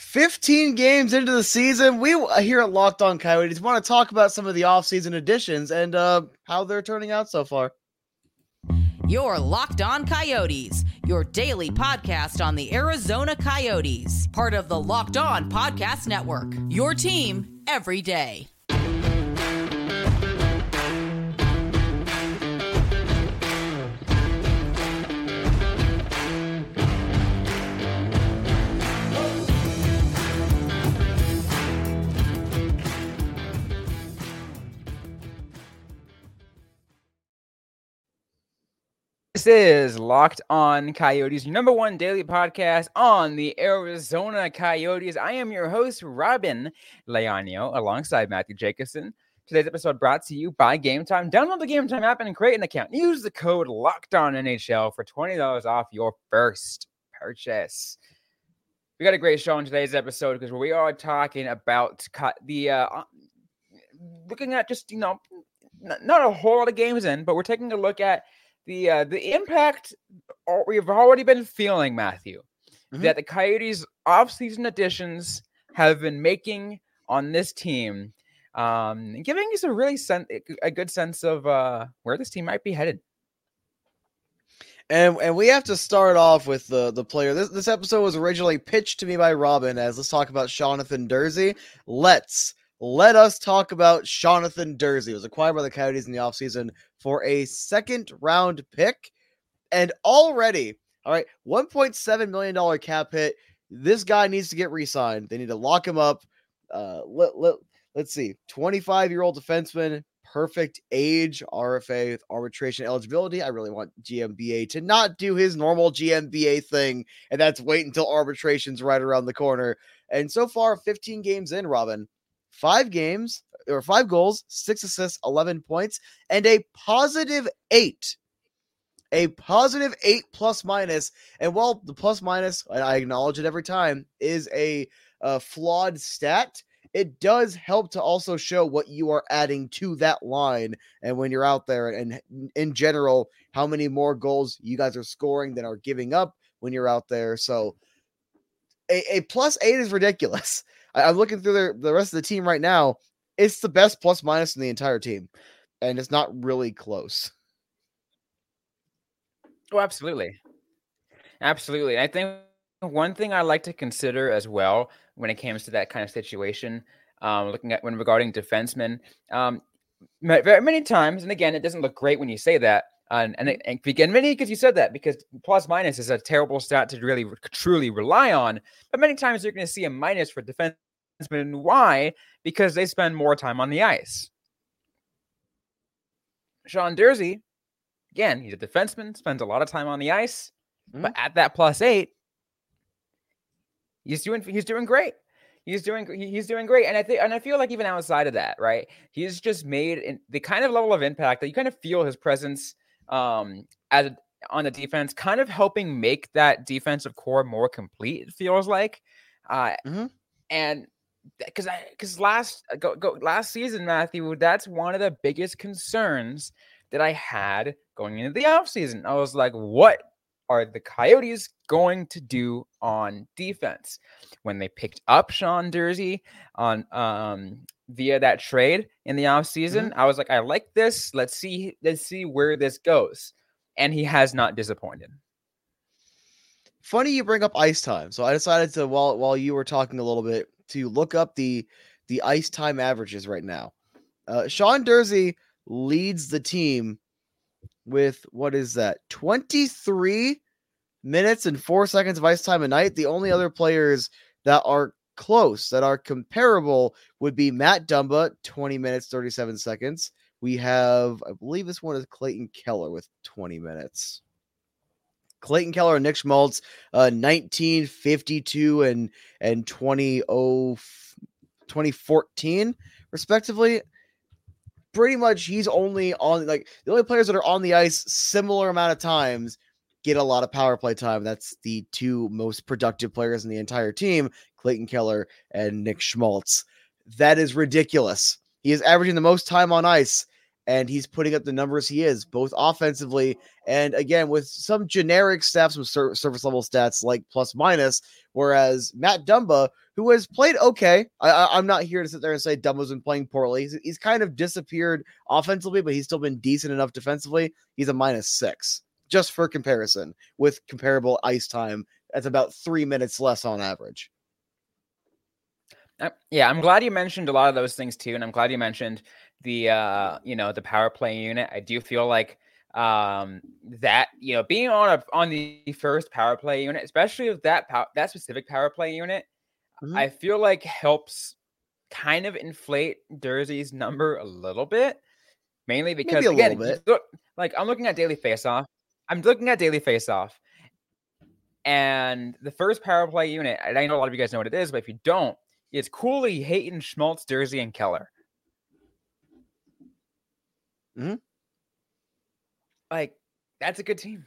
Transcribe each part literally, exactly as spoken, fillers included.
fifteen games into the season, we here at Locked On Coyotes want to talk about some of the offseason additions and uh, how they're turning out so far. You're Locked On Coyotes, your daily podcast on the Arizona Coyotes, part of the Locked On Podcast Network, your team every day. This is Locked On Coyotes, your number one daily podcast on the Arizona Coyotes. I am your host, Robyn Leaño, alongside Matthew Jacobson. Today's episode brought to you by GameTime. Download the GameTime app and create an account. Use the code LOCKEDONNHL for twenty dollars off your first purchase. We got a great show on today's episode because we are talking about the uh, looking at just, you know, not a whole lot of games in, but we're taking a look at The uh, the impact we've already been feeling, Matthew, mm-hmm. that the Coyotes' offseason additions have been making on this team, um, giving us a really sen- a good sense of uh, where this team might be headed. And and we have to start off with the, the player. This this episode was originally pitched to me by Robyn as let's talk about Jonathan Durzi. Let's. Let us talk about Jonathan Durzi. He was acquired by the Coyotes in the offseason for a second-round pick. And already, all right, one point seven million dollars cap hit. This guy needs to get re-signed. They need to lock him up. Uh, let, let, let's see, twenty-five-year-old defenseman, perfect age, R F A with arbitration eligibility. I really want G M B A to not do his normal G M B A thing, and that's wait until arbitration's right around the corner. And so far, fifteen games in, Robyn. Five games or five goals, six assists, eleven points, and a positive eight, a positive eight plus minus. And while the plus minus, and I acknowledge it every time, is a, a flawed stat, it does help to also show what you are adding to that line. And when you're out there and in general, how many more goals you guys are scoring than are giving up when you're out there. So a, a plus eight is ridiculous. I'm looking through the, the rest of the team right now. It's the best plus minus in the entire team, and it's not really close. Oh, absolutely. Absolutely. I think one thing I like to consider as well when it comes to that kind of situation, um, looking at when regarding defensemen, um, very many times, and again, it doesn't look great when you say that, and, and, it, and again, many because you said that, because plus minus is a terrible stat to really truly rely on. But many times you're going to see a minus for defensemen. Why? Because they spend more time on the ice. Sean Durzi, again, he's a defenseman, spends a lot of time on the ice. Mm-hmm. But at that plus eight, he's doing he's doing great. He's doing he's doing great, and I think and I feel like even outside of that, right? He's just made in, the kind of level of impact that you kind of feel his presence. Um, as a, on the defense, kind of helping make that defensive core more complete. It feels like, uh, mm-hmm. and because I because last go, go last season, Matthew, that's one of the biggest concerns that I had going into the offseason. I was like, what are the Coyotes going to do on defense when they picked up Sean Durzi on um. via that trade in the offseason? Mm-hmm. I was like, I like this. Let's see. Let's see where this goes. And he has not disappointed. Funny you bring up ice time. So I decided to, while while you were talking a little bit, to look up the the ice time averages right now. Uh, Sean Durzi leads the team with, what is that? twenty-three minutes and four seconds of ice time a night. The only other players that are close that are comparable would be Matt Dumba, twenty minutes, thirty-seven seconds. We have, I believe this one is Clayton Keller with twenty minutes. Clayton Keller and Nick Schmaltz, uh, nineteen, fifty-two, and, and twenty, oh, twenty fourteen, respectively. Pretty much he's only on, like, the only players that are on the ice similar amount of times get a lot of power play time. That's the two most productive players in the entire team, Clayton Keller and Nick Schmaltz. That is ridiculous. He is averaging the most time on ice and he's putting up the numbers he is, both offensively and, again, with some generic stats, some sur- surface-level stats like plus-minus, whereas Matt Dumba, who has played okay, I, I, I'm not here to sit there and say Dumba's been playing poorly. He's, he's kind of disappeared offensively, but he's still been decent enough defensively. He's a minus six, just for comparison, with comparable ice time. That's about three minutes less on average. Yeah, I'm glad you mentioned a lot of those things too, and I'm glad you mentioned the uh, you know, the power play unit. I do feel like um, that, you know, being on a, on the first power play unit, especially with that pow- that specific power play unit, mm-hmm. I feel like helps kind of inflate Durzi's number a little bit, mainly because Maybe a again, little bit. Look, like I'm looking at Daily Faceoff, I'm looking at Daily Faceoff, and the first power play unit. And I know a lot of you guys know what it is, but if you don't. It's Cooley, Hayton, Schmaltz, Durzi, and Keller. Mm-hmm. Like, that's a good team.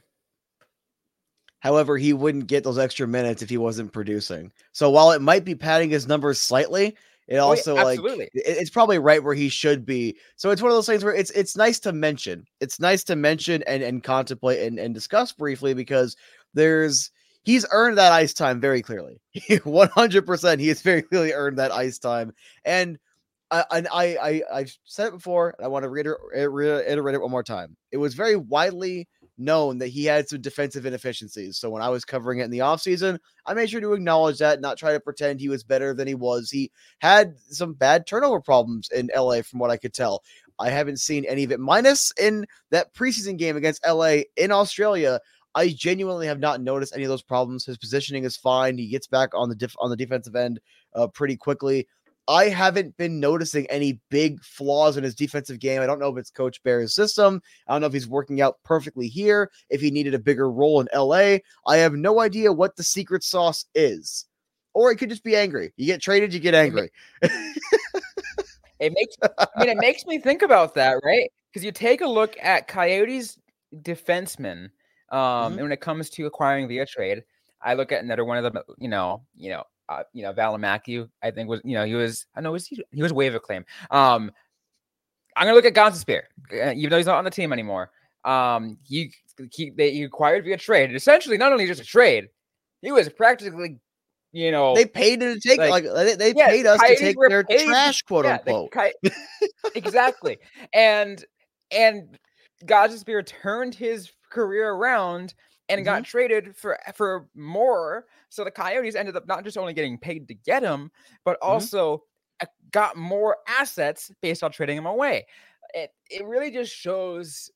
However, he wouldn't get those extra minutes if he wasn't producing. So while it might be padding his numbers slightly, it also, oh, yeah, like, it, it's probably right where he should be. So it's one of those things where it's it's nice to mention. It's nice to mention and, and contemplate and, and discuss briefly because there's... He's earned that ice time very clearly. one hundred percent he has very clearly earned that ice time. And, I, and I, I, I've said it before, and I want to reiter- reiterate it one more time. It was very widely known that he had some defensive inefficiencies. So when I was covering it in the offseason, I made sure to acknowledge that, not try to pretend he was better than he was. He had some bad turnover problems in L A from what I could tell. I haven't seen any of it. Minus in that preseason game against L A in Australia, I genuinely have not noticed any of those problems. His positioning is fine. He gets back on the def- on the defensive end uh, pretty quickly. I haven't been noticing any big flaws in his defensive game. I don't know if it's Coach Bear's system. I don't know if he's working out perfectly here, if he needed a bigger role in L A. I have no idea what the secret sauce is. Or it could just be angry. You get traded, you get angry. It makes I mean it makes me think about that, right? Because you take a look at Coyotes defensemen. Um, mm-hmm. And when it comes to acquiring via trade, I look at another one of them. You know, you know, uh, you know, Valimaki, I think was, you know, he was. I know was he, he was waiver claim. Um, I'm gonna look at Gostisbehere, even though he's not on the team anymore. Um, you keep that you acquired via trade. And essentially, not only just a trade, he was practically, you know, they paid to take like, like they, they yeah, paid us to take their paid, trash, quote yeah, unquote. They, exactly, and and Gostisbehere turned his career around and mm-hmm. got traded for for more, so the Coyotes ended up not just only getting paid to get him, but mm-hmm. also got more assets based on trading him away. It it really just shows.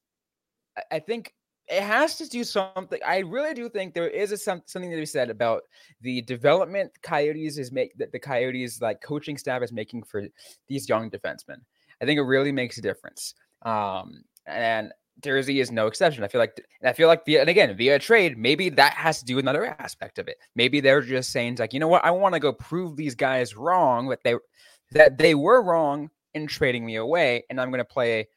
I think it has to do something. I really do think there is a, some, something to be said about the development Coyotes is make that the Coyotes like coaching staff is making for these young defensemen. I think it really makes a difference. Um, and. Durzi is no exception. I feel like, and I feel like, via, and again, via trade, maybe that has to do with another aspect of it. Maybe they're just saying, like, you know what, I want to go prove these guys wrong that they that they were wrong in trading me away, and I'm going to play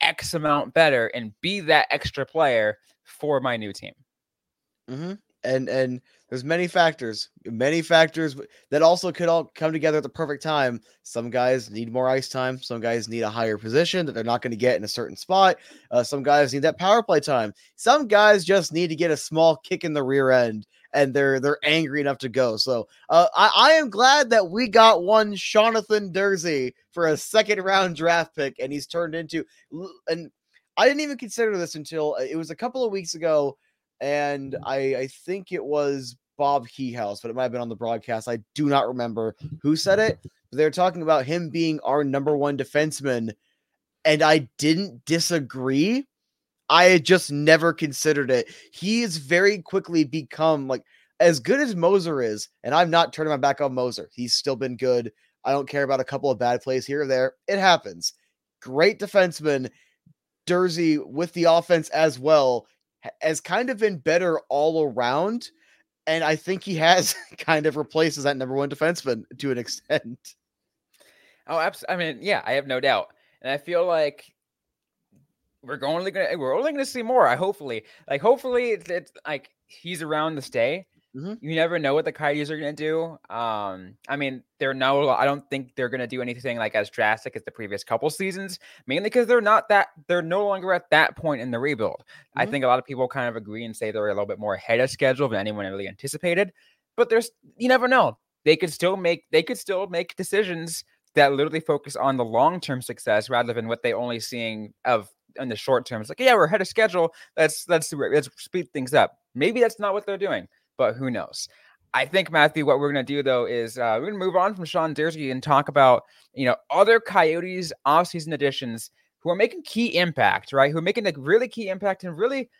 X amount better and be that extra player for my new team. Mm-hmm. And and there's many factors, many factors that also could all come together at the perfect time. Some guys need more ice time. Some guys need a higher position that they're not going to get in a certain spot. Uh, some guys need that power play time. Some guys just need to get a small kick in the rear end, and they're they're angry enough to go. So uh, I, I am glad that we got one Jonathan Durzi for a second round draft pick, and he's turned into – and I didn't even consider this until it was a couple of weeks ago. And I, I think it was Bob Hehouse, but it might have been on the broadcast. I do not remember who said it. They're talking about him being our number one defenseman, and I didn't disagree. I had just never considered it. He has very quickly become, like, as good as Moser is, and I'm not turning my back on Moser. He's still been good. I don't care about a couple of bad plays here or there. It happens. Great defenseman. Durzi with the offense as well has kind of been better all around, and I think he has kind of replaces that number one defenseman to an extent. Oh, absolutely. I mean, yeah, I have no doubt. And I feel like we're only going to, we're only going to see more. I hopefully like, hopefully it's, it's like he's around to stay. Mm-hmm. You never know what the Coyotes are going to do. Um, I mean, they're no, I don't think they're going to do anything like as drastic as the previous couple seasons, mainly because they're not that, they're no longer at that point in the rebuild. Mm-hmm. I think a lot of people kind of agree and say they're a little bit more ahead of schedule than anyone really anticipated, but there's, you never know. They could still make, they could still make decisions that literally focus on the long-term success rather than what they only seeing of in the short term. It's like, yeah, we're ahead of schedule. Let's, let's, let's speed things up. Maybe that's not what they're doing. But who knows? I think, Matthew, what we're going to do, though, is uh, we're going to move on from Sean Durzi and talk about, you know, other Coyotes offseason additions who are making key impact, right? Who are making a really key impact and really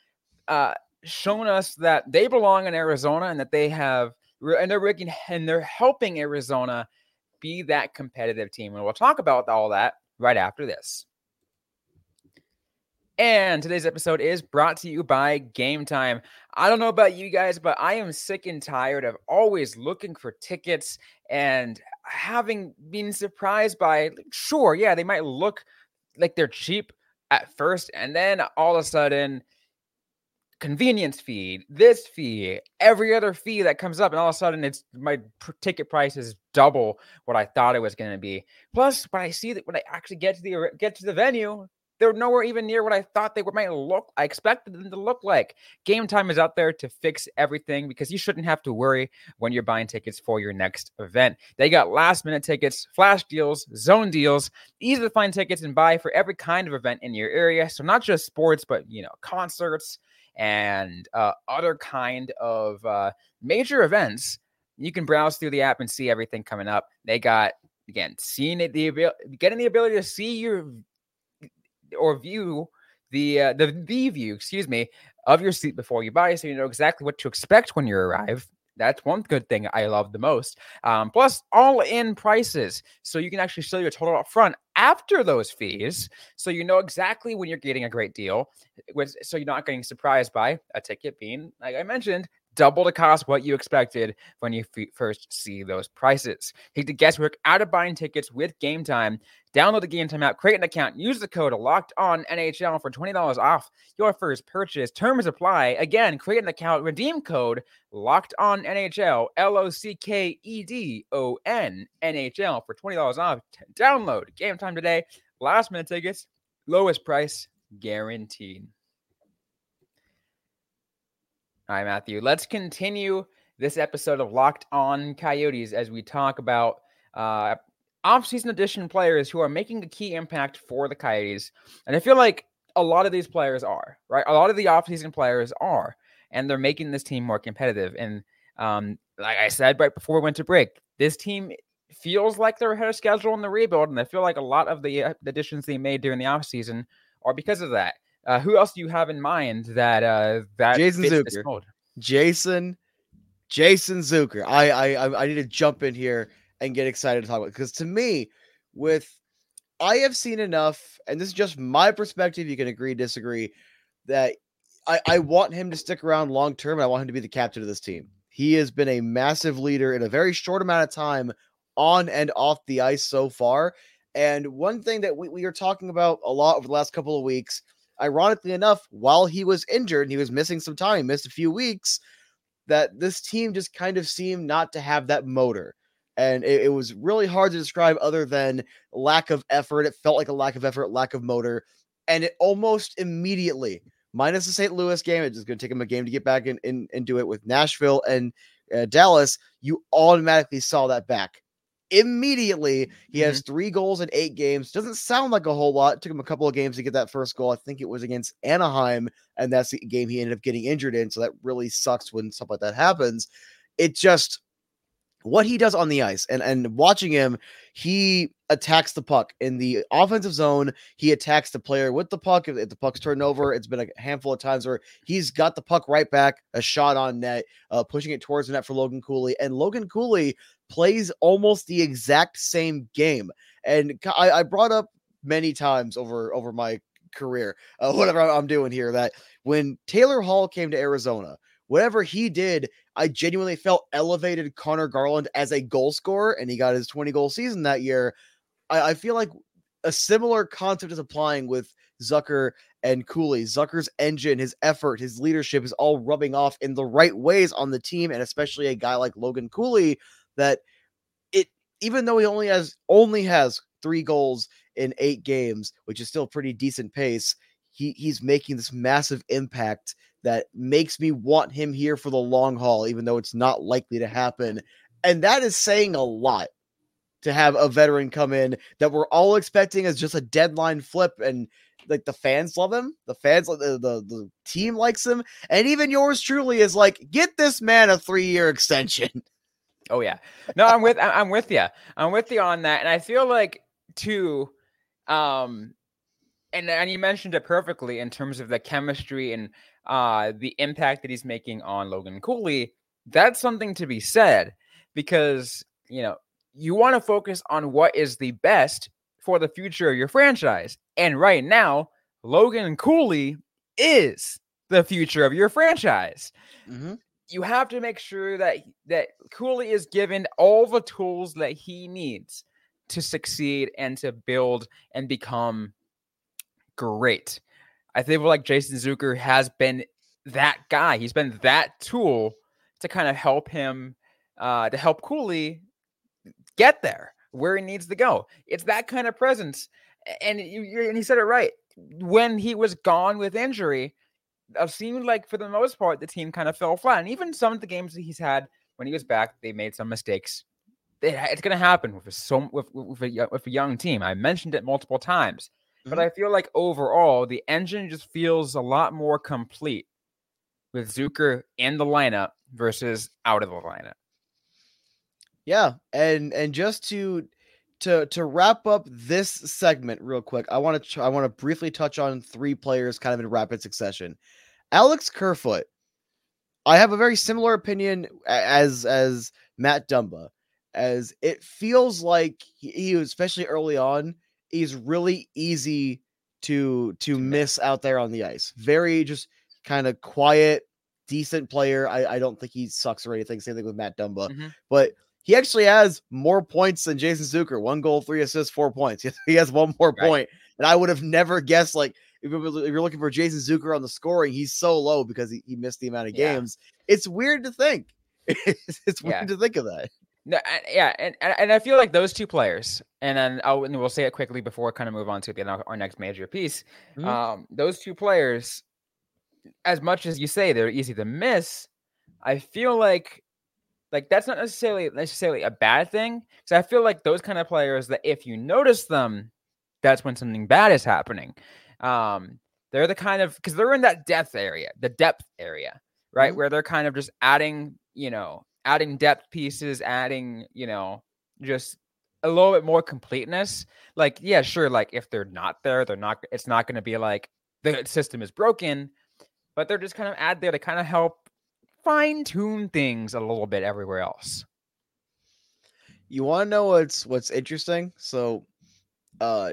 uh, showing us that they belong in Arizona and that they have and they're working and they're helping Arizona be that competitive team. And we'll talk about all that right after this. And today's episode is brought to you by GameTime. I don't know about you guys, but I am sick and tired of always looking for tickets and having been surprised by, sure, yeah, they might look like they're cheap at first, and then all of a sudden, convenience fee, this fee, every other fee that comes up, and all of a sudden, it's my ticket price is double what I thought it was going to be. Plus, when I see that when I actually get to the get to the venue, they're nowhere even near what I thought they were might look. I expected them to look like. Game Time is out there to fix everything because you shouldn't have to worry when you're buying tickets for your next event. They got last minute tickets, flash deals, zone deals, easy to find tickets and buy for every kind of event in your area. So not just sports, but you know, concerts and uh, other kind of uh, major events. You can browse through the app and see everything coming up. They got again seeing it, the abil- getting the ability to see your or view the, uh, the the view, excuse me, of your seat before you buy, so you know exactly what to expect when you arrive. That's one good thing I love the most. Um, plus, all-in prices, so you can actually show your total up front after those fees, so you know exactly when you're getting a great deal, with, so you're not getting surprised by a ticket being, like I mentioned, double the cost what you expected when you f- first see those prices. Take the guesswork out of buying tickets with Game Time. Download the Game Time app, create an account, use the code LOCKEDONNHL for twenty dollars off your first purchase. Terms apply. Again, create an account, redeem code LOCKEDONNHL, L O C K E D O N N H L for twenty dollars off. Download Game Time today. Last minute tickets, lowest price guaranteed. All right, Matthew, let's continue this episode of Locked On Coyotes as we talk about uh, offseason addition players who are making a key impact for the Coyotes. And I feel like a lot of these players are, right? A lot of the offseason players are, and they're making this team more competitive. And um, like I said right before we went to break, this team feels like they're ahead of schedule in the rebuild, and I feel like a lot of the additions they made during the offseason are because of that. Uh, who else do you have in mind that uh, that Jason Zucker, Jason, Jason Zucker? I, I I need to jump in here and get excited to talk about because to me, with I have seen enough, and this is just my perspective. You can agree, disagree. That I, I want him to stick around long term, and I want him to be the captain of this team. He has been a massive leader in a very short amount of time on and off the ice so far. And one thing that we, we are talking about a lot over the last couple of weeks. Ironically enough, while he was injured and he was missing some time, missed a few weeks, that this team just kind of seemed not to have that motor. And it, it was really hard to describe other than lack of effort. It felt like a lack of effort, lack of motor. And it almost immediately, minus the Saint Louis game, it's just going to take him a game to get back in, in, and do it with Nashville and uh, Dallas, you automatically saw that back. Immediately, he mm-hmm. has three goals in eight games. Doesn't sound like a whole lot. It took him a couple of games to get that first goal. I think it was against Anaheim, and that's the game he ended up getting injured in, so that really sucks when stuff like that happens. It just, what he does on the ice, and, and watching him, he attacks the puck in the offensive zone. He attacks the player with the puck. If the puck's turned over, it's been a handful of times where he's got the puck right back, a shot on net, uh, pushing it towards the net for Logan Cooley, and Logan Cooley plays almost the exact same game. And I, I brought up many times over, over my career, uh, whatever I'm doing here, that when Taylor Hall came to Arizona, whatever he did, I genuinely felt elevated Connor Garland as a goal scorer, and he got his twenty-goal season that year. I, I feel like a similar concept is applying with Zucker and Cooley. Zucker's engine, his effort, his leadership is all rubbing off in the right ways on the team, and especially a guy like Logan Cooley that it, even though he only has only has three goals in eight games, which is still pretty decent pace, he he's making this massive impact that makes me want him here for the long haul, even though it's not likely to happen. And that is saying a lot to have a veteran come in that we're all expecting as just a deadline flip. And like, the fans love him. The fans, the, the, the team likes him. And even yours truly is like, get this man a three year extension. Oh yeah. No, I'm with, I'm with you. I'm with you on that. And I feel like too, um, and, and you mentioned it perfectly in terms of the chemistry and uh, the impact that he's making on Logan Cooley. That's something to be said, because, you know, you want to focus on what is the best for the future of your franchise. And right now, Logan Cooley is the future of your franchise. Mm-hmm. You have to make sure that, that Cooley is given all the tools that he needs to succeed and to build and become great. I think like Jason Zucker has been that guy. He's been that tool to kind of help him, uh, to help Cooley get there where he needs to go. It's that kind of presence. And, you, and he said it right. When he was gone with injury, it seemed like for the most part, the team kind of fell flat. And even some of the games that he's had when he was back, they made some mistakes. It, it's going to happen with a, so, with, with, a, with a young team. I mentioned it multiple times. Mm-hmm. But I feel like overall, the engine just feels a lot more complete with Zucker in the lineup versus out of the lineup. Yeah, and and just to to to wrap up this segment real quick, I want to ch- I want to briefly touch on three players kind of in rapid succession. Alex Kerfoot, I have a very similar opinion as as Matt Dumba, as it feels like he, he especially early on, he's really easy to to miss out there on the ice. Very just kind of quiet, decent player. I I don't think he sucks or anything. Same thing with Matt Dumba, mm-hmm. but he actually has more points than Jason Zucker. One goal, three assists, four points. He has one more right. point. And I would have never guessed, like, if you're looking for Jason Zucker on the scoring, he's so low because he, he missed the amount of games. Yeah. It's weird to think. It's, it's yeah. weird to think of that. No, I, yeah, and, and I feel like those two players, and then I'll, and we'll say it quickly before we kind of move on to the, our next major piece. Mm-hmm. Um, those two players, as much as you say they're easy to miss, I feel like Like that's not necessarily necessarily a bad thing, because I feel like those kind of players that if you notice them, that's when something bad is happening. Um, they're the kind of because they're in that depth area, the depth area, right, mm-hmm. where they're kind of just adding, you know, adding depth pieces, adding, you know, just a little bit more completeness. Like, yeah, sure, like if they're not there, they're not. It's not going to be like the system is broken, but they're just kind of add there to kind of help fine-tune things a little bit everywhere else. You want to know what's what's interesting? So uh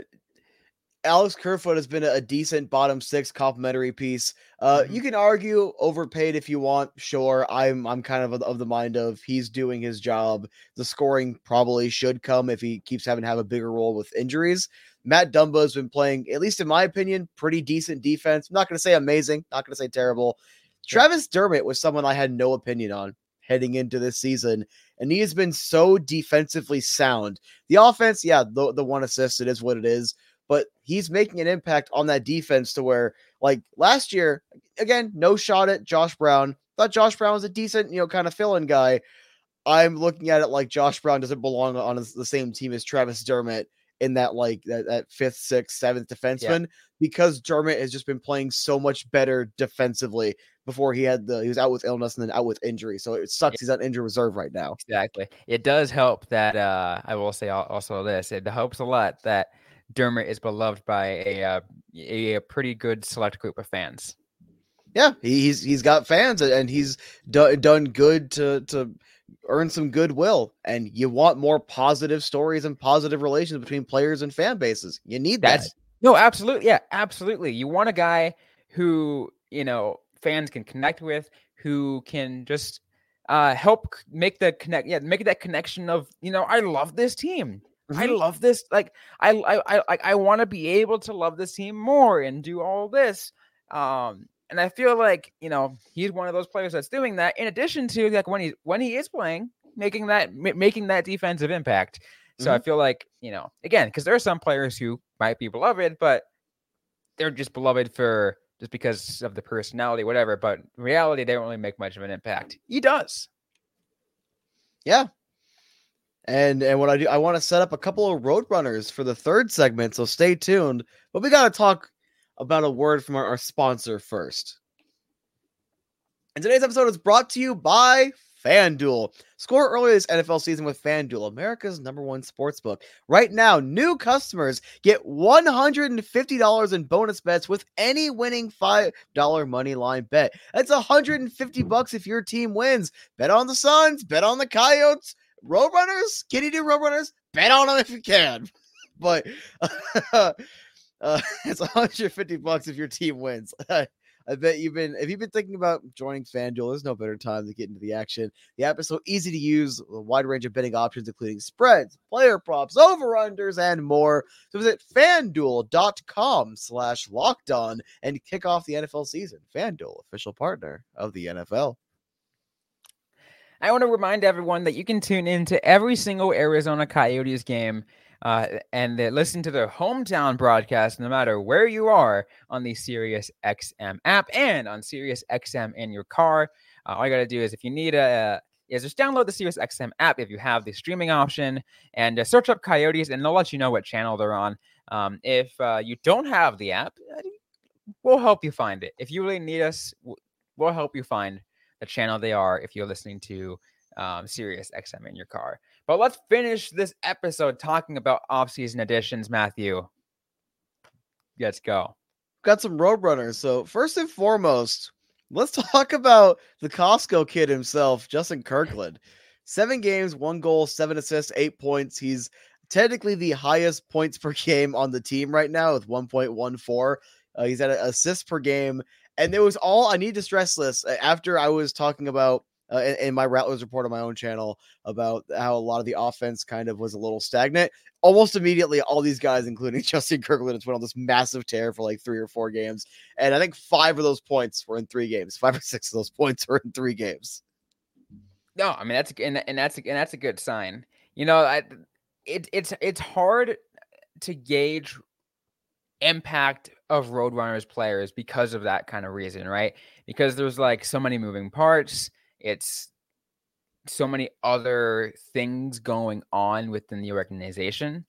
Alex Kerfoot has been a decent bottom six complimentary piece. Uh mm-hmm. You can argue overpaid if you want, sure. I'm I'm kind of of the mind of he's doing his job. The scoring probably should come if he keeps having to have a bigger role with injuries. Matt Dumba has been playing, at least in my opinion, pretty decent defense. I'm not going to say amazing, not going to say terrible. Travis Dermott was someone I had no opinion on heading into this season, and he has been so defensively sound. The offense, yeah, the, the one assist, it is what it is, but he's making an impact on that defense to where, like, last year, again, no shot at Josh Brown. Thought Josh Brown was a decent, you know, kind of fill-in guy. I'm looking at it like Josh Brown doesn't belong on the same team as Travis Dermott in that, like, that, that fifth, sixth, seventh defenseman, yeah. because Dermott has just been playing so much better defensively before he had the, he was out with illness and then out with injury. So it sucks. Yeah. He's on injured reserve right now. Exactly. It does help that, uh, I will say also this, it helps a lot that Dermott is beloved by a, uh, a pretty good select group of fans. Yeah. He's, he's got fans, and he's do- done good to, to, earn some goodwill, and you want more positive stories and positive relations between players and fan bases. You need That's, that. No, absolutely. Yeah, absolutely. You want a guy who, you know, fans can connect with, who can just uh, help make the connect. Yeah. Make that connection of, you know, I love this team. Mm-hmm. I love this. Like I, I, I, I want to be able to love this team more and do all this. Um, and I feel like, you know, he's one of those players that's doing that. In addition to like when he, when he is playing, making that, m- making that defensive impact. So mm-hmm. I feel like, you know, again, because there are some players who might be beloved, but they're just beloved for just because of the personality, whatever. But in reality, they don't really make much of an impact. He does. Yeah. And and what I do, I want to set up a couple of Roadrunners for the third segment, so stay tuned. But we got to talk about a word from our, our sponsor first. And today's episode is brought to you by FanDuel. Score early this N F L season with FanDuel, America's number one sportsbook. Right now, new customers get one hundred fifty dollars in bonus bets with any winning five dollars money line bet. That's one hundred fifty dollars if your team wins. Bet on the Suns, bet on the Coyotes. Roadrunners? Can you do Roadrunners? Bet on them if you can. But uh, uh, it's one hundred fifty bucks if your team wins. I bet you've been, if you've been thinking about joining FanDuel, there's no better time to get into the action. The app is so easy to use with a wide range of betting options, including spreads, player props, over-unders, and more. So visit FanDuel.com slash locked on and kick off the N F L season. FanDuel, official partner of the N F L. I want to remind everyone that you can tune in to every single Arizona Coyotes game uh, and listen to their hometown broadcast no matter where you are on the Sirius X M app and on Sirius X M in your car. Uh, all you got to do is if you need a, is just download the Sirius X M app if you have the streaming option and uh, search up Coyotes and they'll let you know what channel they're on. Um, if uh, you don't have the app, we'll help you find it. If you really need us, we'll help you find the channel they are if you're listening to um, Sirius X M in your car. But let's finish this episode talking about off-season additions, Matthew. Let's go. Got some Roadrunners. So first and foremost, let's talk about the Costco kid himself, Justin Kirkland. Seven games, one goal, seven assists, eight points. He's technically the highest points per game on the team right now with one point one four. Uh, he's at an assist per game. And it was all I need to stress this after I was talking about uh, in, in my Rattlers report on my own channel about how a lot of the offense kind of was a little stagnant. Almost immediately, all these guys, including Justin Kirkland, went on this massive tear for like three or four games. And I think five of those points were in three games. Five or six of those points were in three games. No, I mean, that's a, and, and that's a, and that's a good sign. You know, I, it, it's it's hard to gauge impact of Roadrunners players because of that kind of reason, right? Because there's like so many moving parts. It's so many other things going on within the organization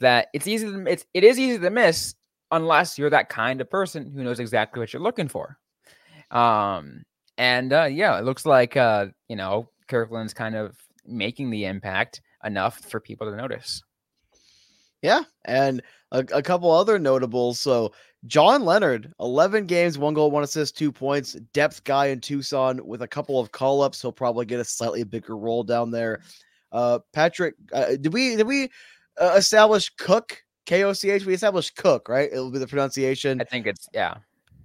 that it's easy to, it's, it is easy to miss unless you're that kind of person who knows exactly what you're looking for. Um, and uh, yeah, it looks like, uh, you know, Kirkland's kind of making the impact enough for people to notice. Yeah, and a, a couple other notables. So John Leonard, eleven games, one goal, one assist, two points. Depth guy in Tucson with a couple of call-ups. He'll probably get a slightly bigger role down there. Uh, Patrick, uh, did we did we uh, establish Cook, K O C H? We established Cook, right? It'll be the pronunciation. I think it's, yeah.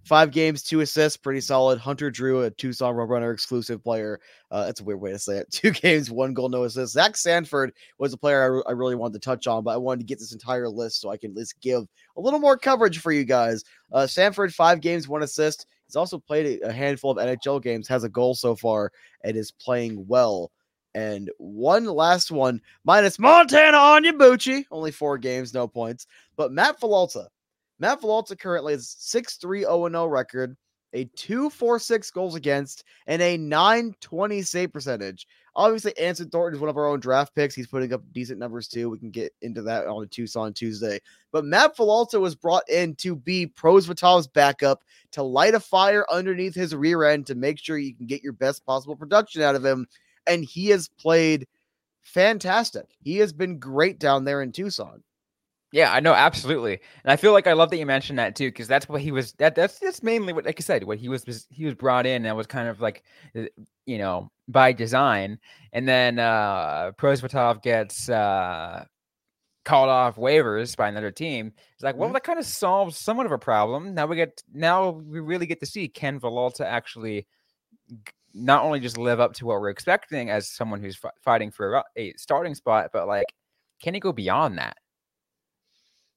Five games, two assists, pretty solid. Hunter Drew, a Tucson Roadrunner exclusive player. Uh, that's a weird way to say it. Two games, one goal, no assists. Zach Sanford was a player I, re- I really wanted to touch on, but I wanted to get this entire list so I can at least give a little more coverage for you guys. Uh, Sanford, five games, one assist. He's also played a handful of N H L games, has a goal so far, and is playing well. And one last one, minus Montana Onyebuchi. Only four games, no points. But Matt Villalta. Matt Villalta currently has six three oh oh record, a two forty-six goals against, and a nine twenty save percentage. Obviously, Anson Thornton is one of our own draft picks. He's putting up decent numbers, too. We can get into that on Tucson Tuesday. But Matt Villalta was brought in to be Prosvatov's backup to light a fire underneath his rear end to make sure you can get your best possible production out of him. And he has played fantastic. He has been great down there in Tucson. Yeah, I know. Absolutely. And I feel like I love that you mentioned that too, because that's what he was, that that's that's mainly what, like I said, what he was, was, he was brought in and was kind of like, you know, by design. And then uh, Prosvetov gets uh, called off waivers by another team. It's like, well, mm-hmm. that kind of solves somewhat of a problem. Now we get, now we really get to see, can Villalta actually not only just live up to what we're expecting as someone who's f- fighting for a starting spot, but like, Can it go beyond that?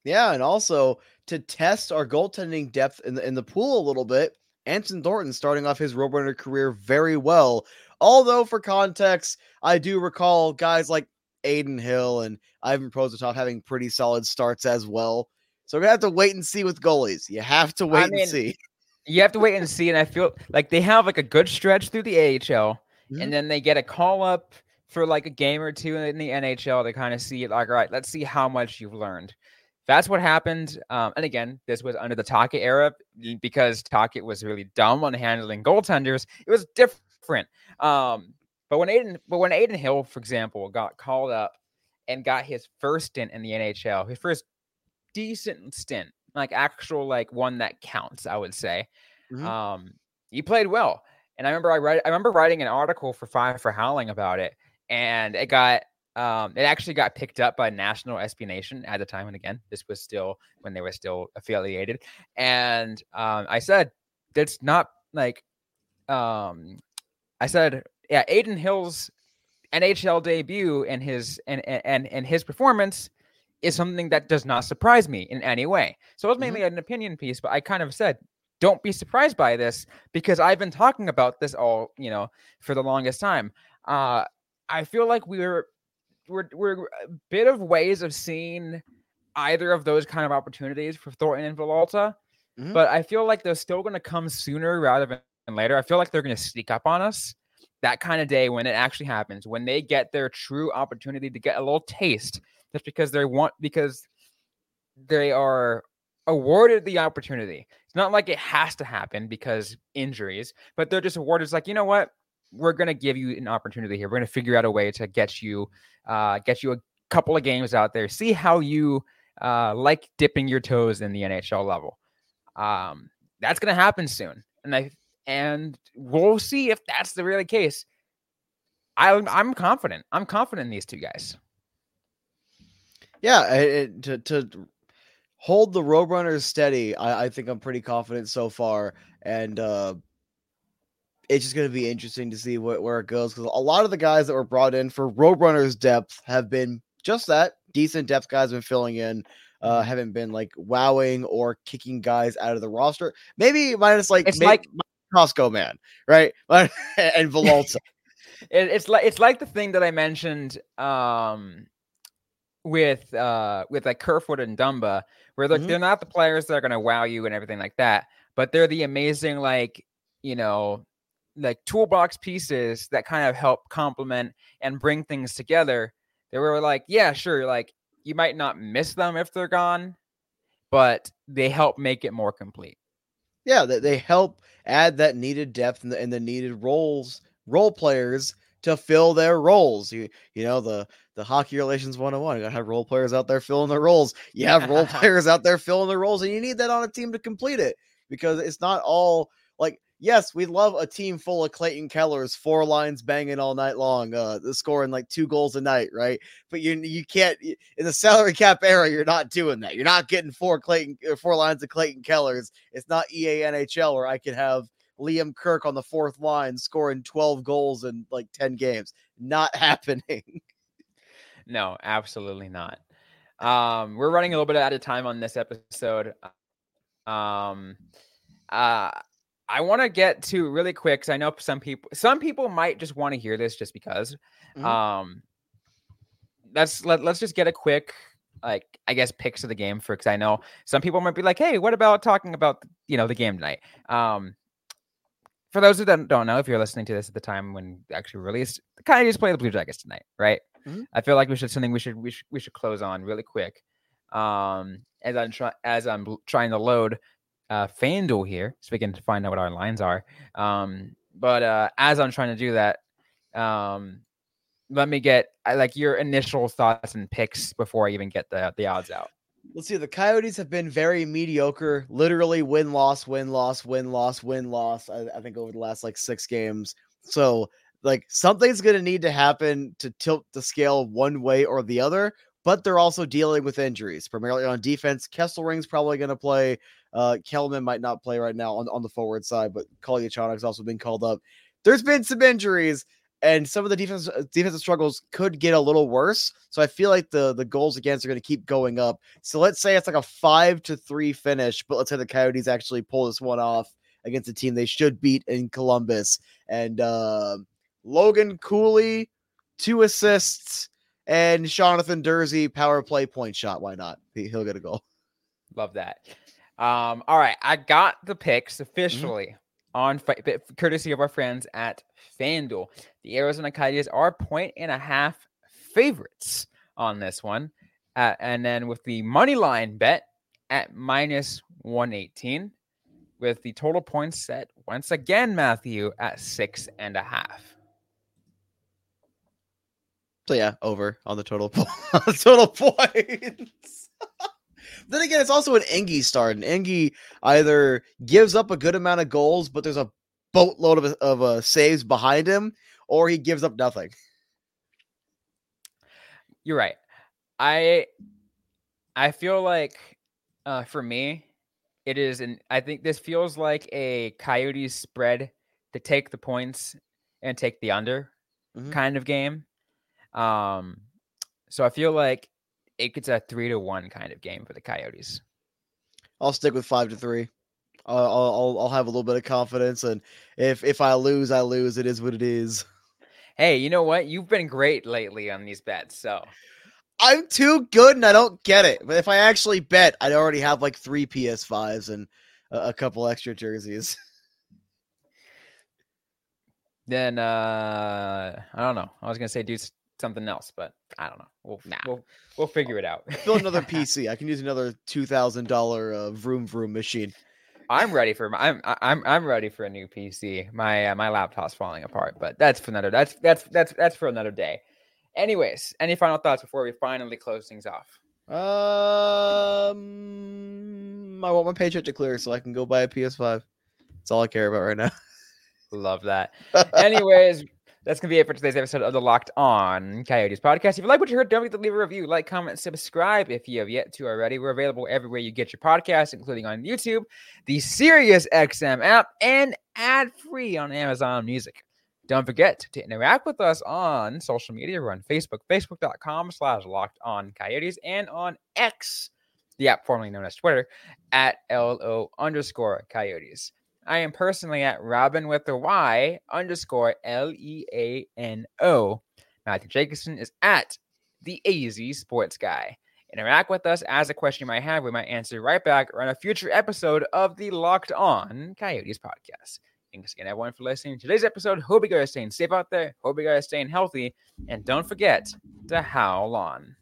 Yeah, and also to test our goaltending depth in the, in the pool a little bit, Anson Thornton starting off his Roadrunner career very well. Although, for context, I do recall guys like Aiden Hill and Ivan Prosvetov having pretty solid starts as well. So we're going to have to wait and see with goalies. You have to wait I mean, and see. You have to wait and see, and I feel like they have like a good stretch through the A H L, mm-hmm. and then they get a call-up for like a game or two in the N H L to kind of see it like, all right, let's see how much you've learned. That's what happened. Um, and again, this was under the Tocchet era because Tocchet was really dumb on handling goaltenders. It was different. Um, but when Aiden, but when Aiden Hill, for example, got called up and got his first stint in the N H L, his first decent stint, like actual, like one that counts, I would say. Mm-hmm. Um, he played well. And I remember I read, I remember writing an article for Five for Howling about it. And it got, um, it actually got picked up by National S B Nation at the time. And again, this was still when they were still affiliated. And um, I said, that's not like, um, I said, yeah, Aiden Hill's N H L debut and his and and and his performance is something that does not surprise me in any way. So it was mainly mm-hmm. an opinion piece, but I kind of said, don't be surprised by this because I've been talking about this all, you know, for the longest time. Uh, I feel like we're we're we're a bit of ways of seeing either of those kind of opportunities for Thornton and Villalta, mm-hmm. but I feel like they're still going to come sooner rather than later. I feel like they're going to sneak up on us that kind of day when it actually happens, when they get their true opportunity to get a little taste, just because they want because they are awarded the opportunity. It's not like it has to happen because injuries, but they're just awarded. It's like, you know what? We're going to give you an opportunity here. We're going to figure out a way to get you, uh, get you a couple of games out there. See how you uh, like dipping your toes in the N H L level. Um, that's going to happen soon. And I, and we'll see if that's the really case. I, I'm confident. I'm confident in these two guys. Yeah. It, to, to hold the Roadrunners steady. I, I think I'm pretty confident so far. And, uh, it's just going to be interesting to see what, where it goes, because a lot of the guys that were brought in for Roadrunners depth have been just that, decent depth guys have been filling in, uh, haven't been like wowing or kicking guys out of the roster. Maybe minus like, it's maybe, like Costco man, right? And Villalta. it, it's like it's like the thing that I mentioned um, with uh, with like Kerfoot and Dumba, where they're, mm-hmm. they're not the players that are going to wow you and everything like that, but they're the amazing like you know. like toolbox pieces that kind of help complement and bring things together. They were like, yeah, sure. Like you might not miss them if they're gone, but they help make it more complete. Yeah. They, they help add that needed depth and the, and the needed roles, role players to fill their roles. You, you know, the, the hockey relations one oh one, you gotta have role players out there filling their roles. You have role players out there filling their roles, and you need that on a team to complete it, because it's not all like, yes, we love a team full of Clayton Kellers, four lines banging all night long, uh, scoring like two goals a night, right? But you you can't in the salary cap era. You're not doing that. You're not getting four Clayton, four lines of Clayton Kellers. It's not E A N H L where I could have Liam Kirk on the fourth line scoring twelve goals in like ten games. Not happening. No, absolutely not. Um, we're running a little bit out of time on this episode. Um, uh. I want to get to really quick, because I know some people, some people might just want to hear this just because. Mm-hmm. Um, let's let, let's just get a quick, like I guess, picks of the game for, because I know some people might be like, "Hey, what about talking about you know the game tonight?" Um, for those who don't know, if you're listening to this at the time when it actually released, the Coyotes play the Blue Jackets tonight, right? Mm-hmm. I feel like we should something we should we should we should close on really quick. Um, as I'm trying as I'm trying to load. Uh, FanDuel here, so we can find out what our lines are. Um, but uh, as I'm trying to do that, um, let me get I, like your initial thoughts and picks before I even get the the odds out. Let's see. The Coyotes have been very mediocre, literally win loss, win loss, win loss, win loss. I, I think over the last like six games. So like something's gonna need to happen to tilt the scale one way or the other. But they're also dealing with injuries, primarily on defense. Kesselring's probably going to play. Uh, Kelman might not play right now on, on the forward side, but Kolyachanik's also been called up. There's been some injuries. And some of the defense, defensive struggles could get a little worse. So I feel like the, the goals against are going to keep going up. So let's say it's like a five to three finish, but let's say the Coyotes actually pull this one off against a team they should beat in Columbus. And uh, Logan Cooley, two assists, and Jonathan Durzi, power play point shot. Why not? He, he'll get a goal. Love that. Um, all right. I got the picks officially. Mm-hmm. On courtesy of our friends at FanDuel, the Arizona Coyotes are point and a half favorites on this one, uh, and then with the money line bet at minus one eighteen, with the total points set once again, Matthew, at six and a half. So yeah, over on the total po- total points. Then again, it's also an Engie start. And Engie either gives up a good amount of goals, but there's a boatload of of uh, saves behind him, or he gives up nothing. You're right. I I feel like uh, for me, it is, and I think this feels like a Coyotes spread to take the points and take the under mm-hmm. kind of game. Um, so I feel like it's a three to one kind of game for the Coyotes. I'll stick with five to three. I'll, I'll, I'll have a little bit of confidence. And if, if I lose, I lose. It is what it is. Hey, you know what? You've been great lately on these bets. So I'm too good and I don't get it. But if I actually bet, I'd already have like three P S fives and a, a couple extra jerseys. Then, uh, I don't know. I was going to say, dude, something else, but I don't know. We'll nah. we'll, we'll figure it out. Build another P C. I can use another two thousand dollar uh, vroom vroom machine. I'm ready for my, I'm I'm I'm ready for a new P C. My uh, my laptop's falling apart, but that's for another. That's that's that's that's for another day. Anyways, any final thoughts before we finally close things off? Um, I want my paycheck to clear so I can go buy a P S five. That's all I care about right now. Love that. Anyways. That's going to be it for today's episode of the Locked On Coyotes podcast. If you like what you heard, don't forget to leave a review, like, comment, subscribe if you have yet to already. We're available everywhere you get your podcasts, including on YouTube, the Sirius X M app, and ad-free on Amazon Music. Don't forget to interact with us on social media. We're on Facebook, facebook.com slash Locked On Coyotes, and on X, the app formerly known as Twitter, at LO underscore Coyotes. I am personally at Robyn with the Y underscore L E A N O. Matthew Jacobson is at the A Z Sports Guy. Interact with us as a question you might have. We might answer right back or on a future episode of the Locked On Coyotes podcast. Thanks again, everyone, for listening to today's episode. Hope you guys are staying safe out there. Hope you guys are staying healthy. And don't forget to howl on.